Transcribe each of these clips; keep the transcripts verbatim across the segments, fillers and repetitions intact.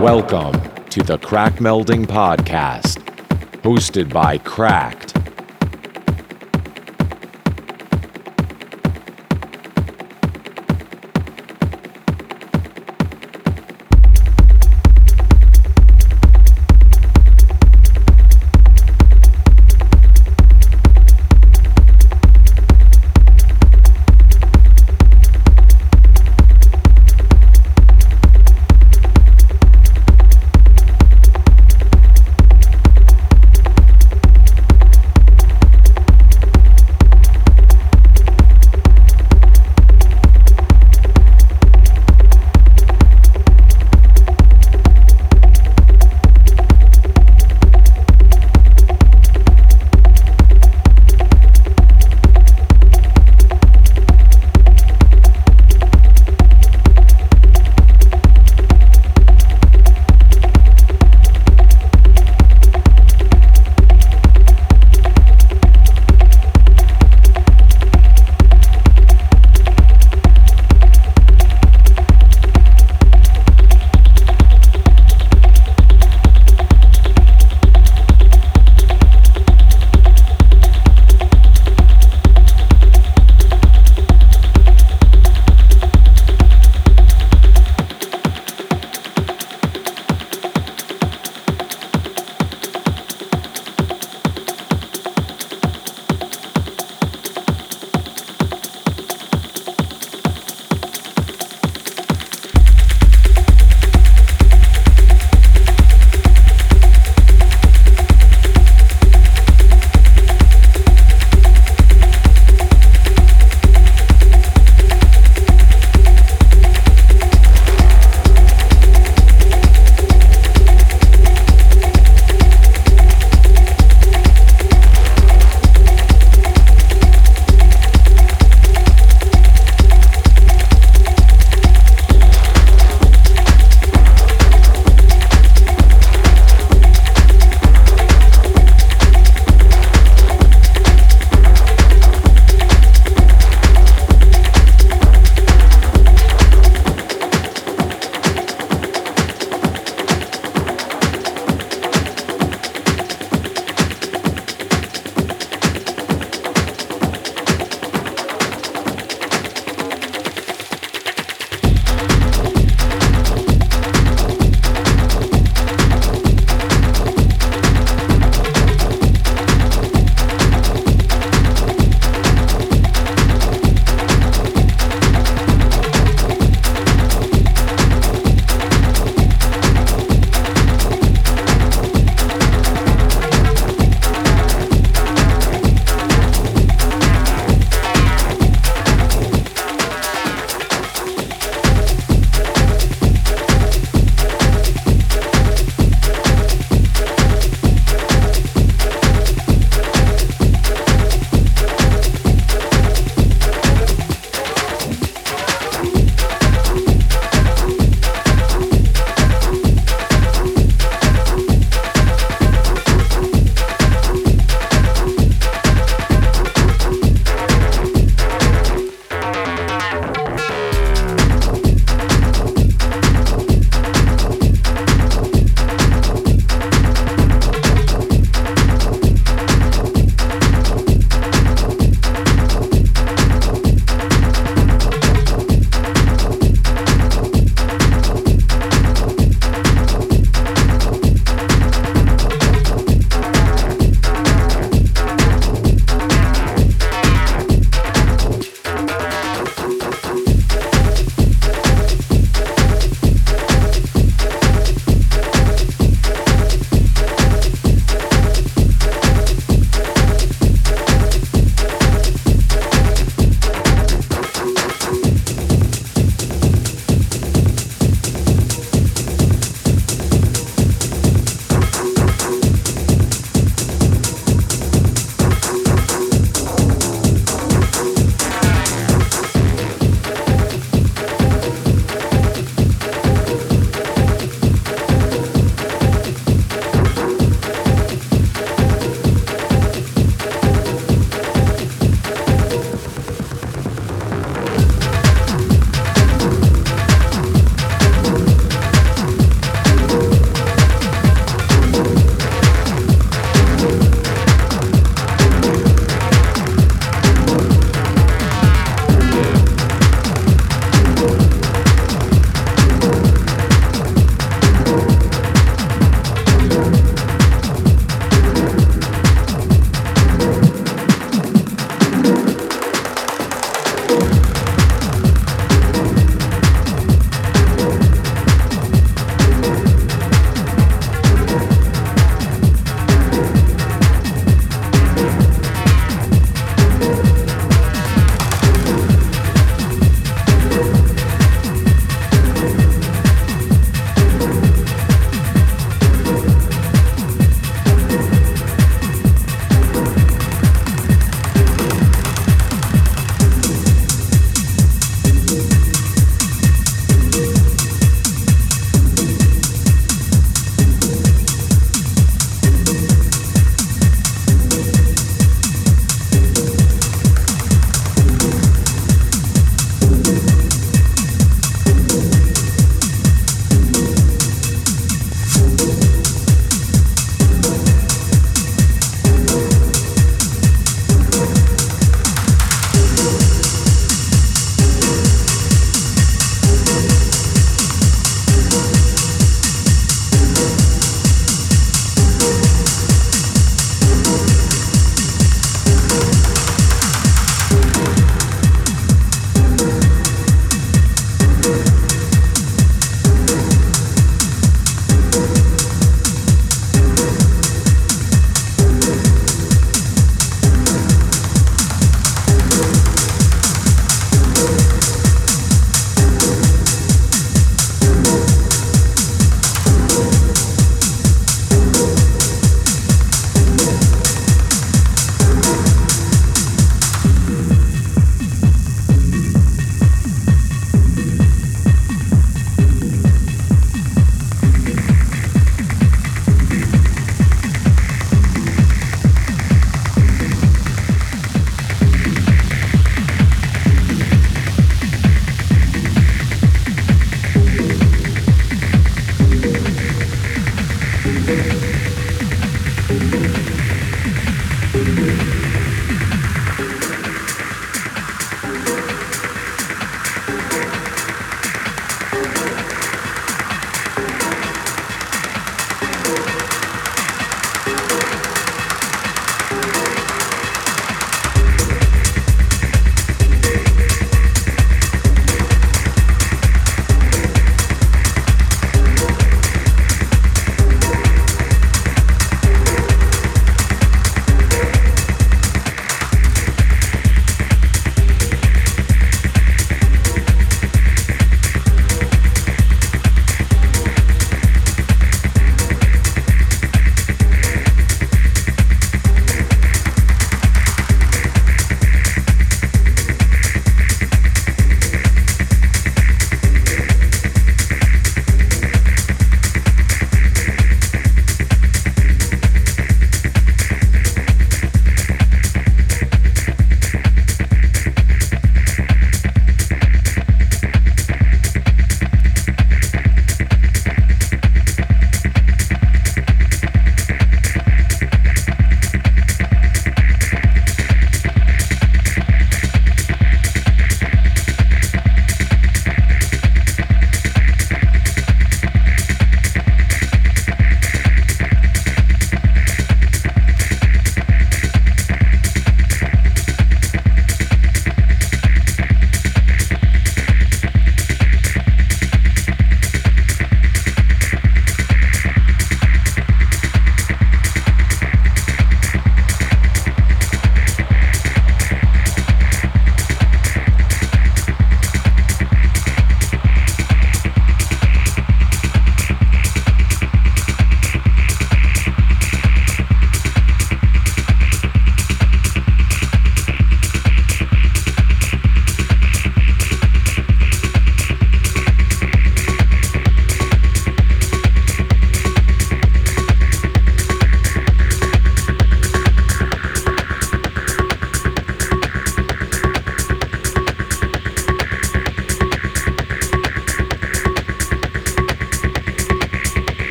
Welcome to the Krachtmelding podcast, hosted by Kracht.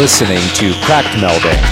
Listening to Krachtmelding.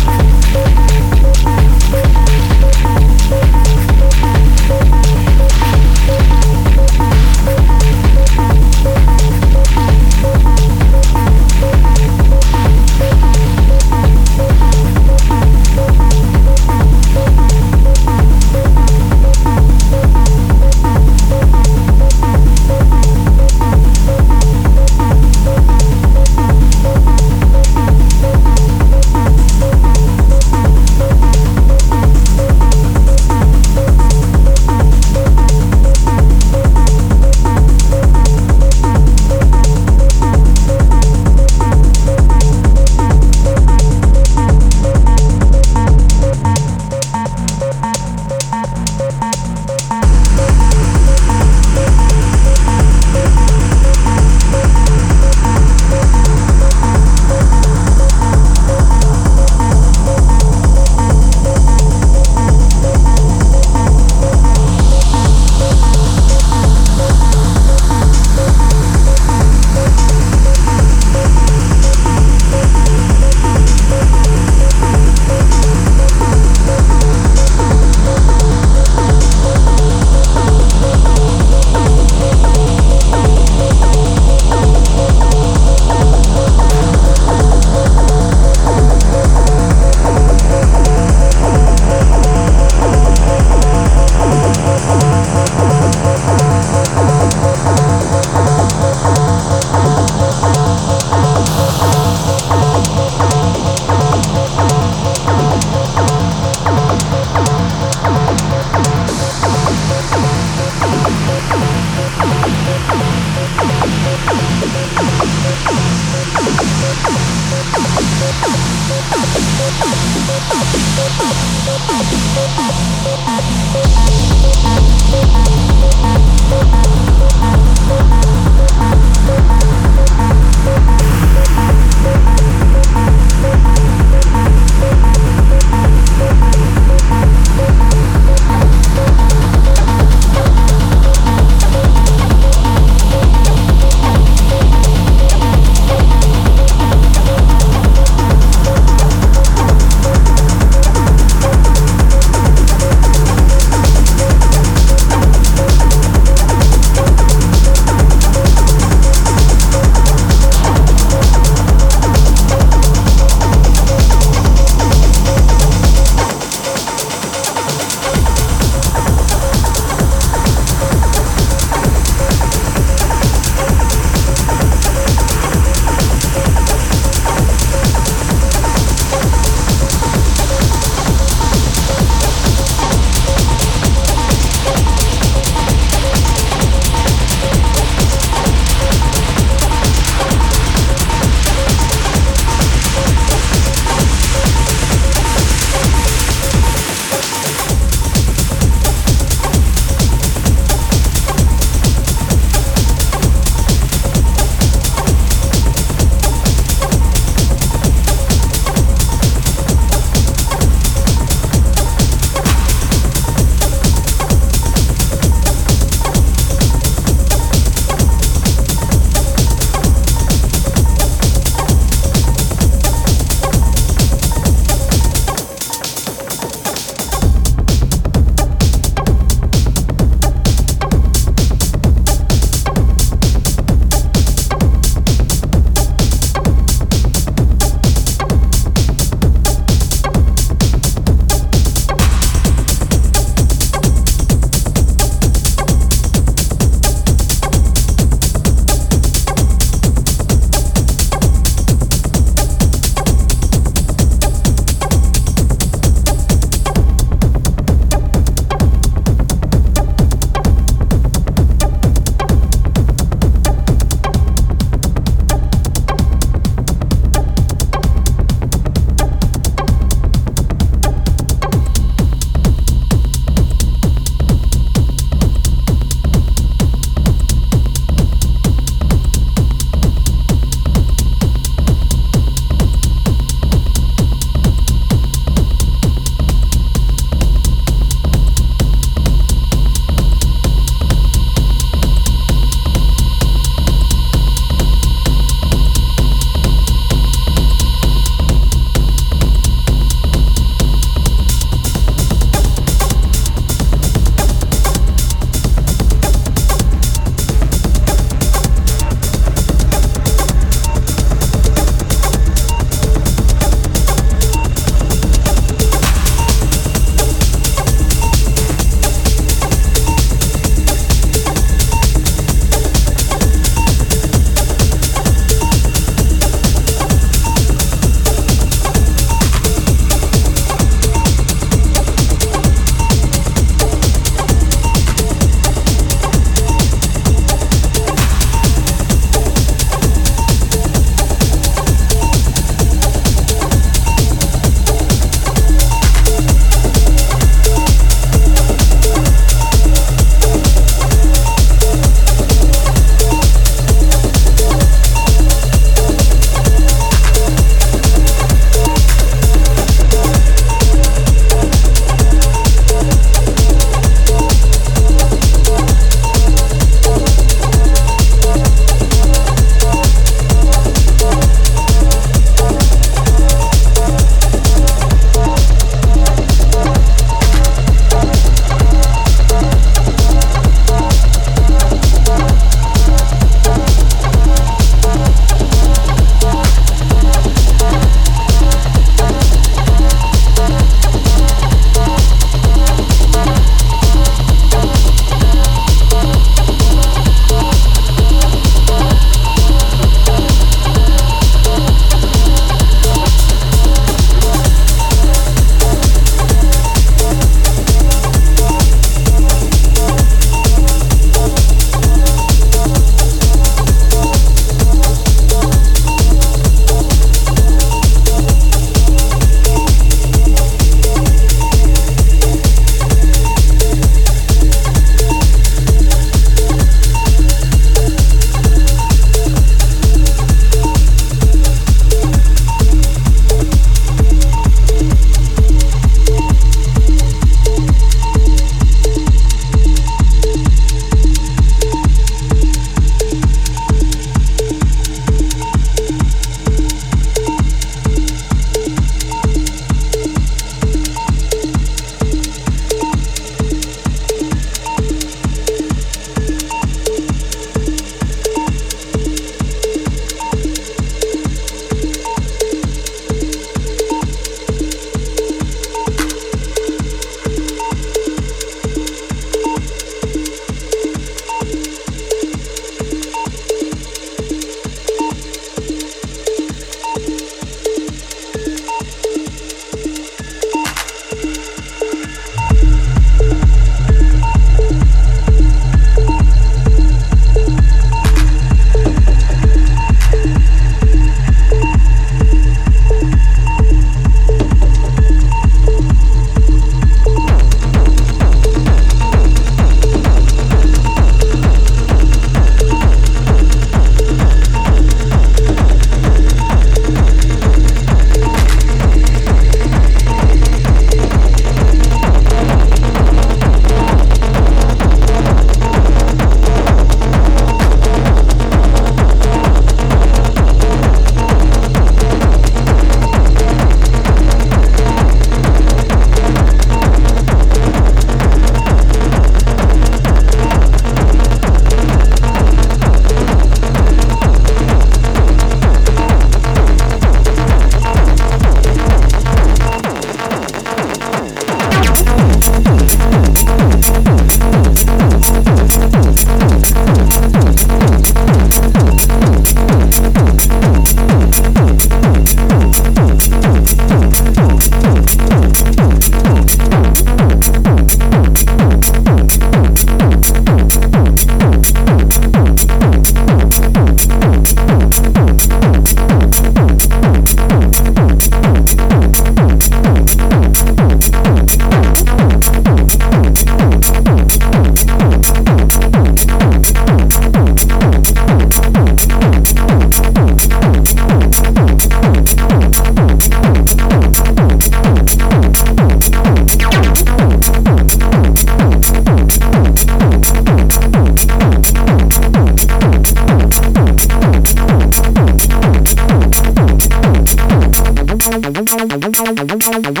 We'll be right back.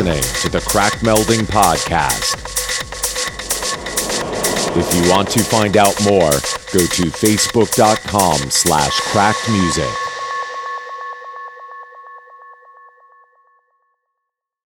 listening to the Krachtmelding podcast. If you want to find out more, go to facebook dot com slash cracked music.